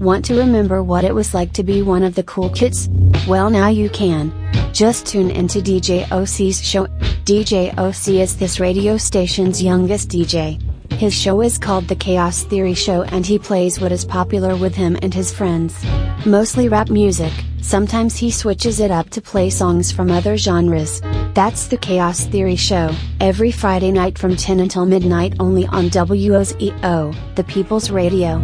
Want to remember what it was like to be one of the cool kids? Well, now you can. Just tune into DJ OhCee's show. DJ OhCee is this radio station's youngest DJ. His show is called The Chaos Theory Show, and he plays what is popular with him and his friends. Mostly rap music, sometimes he switches it up to play songs from other genres. That's The Chaos Theory Show, every Friday night from 10 until midnight, only on WOEO, the People's Radio.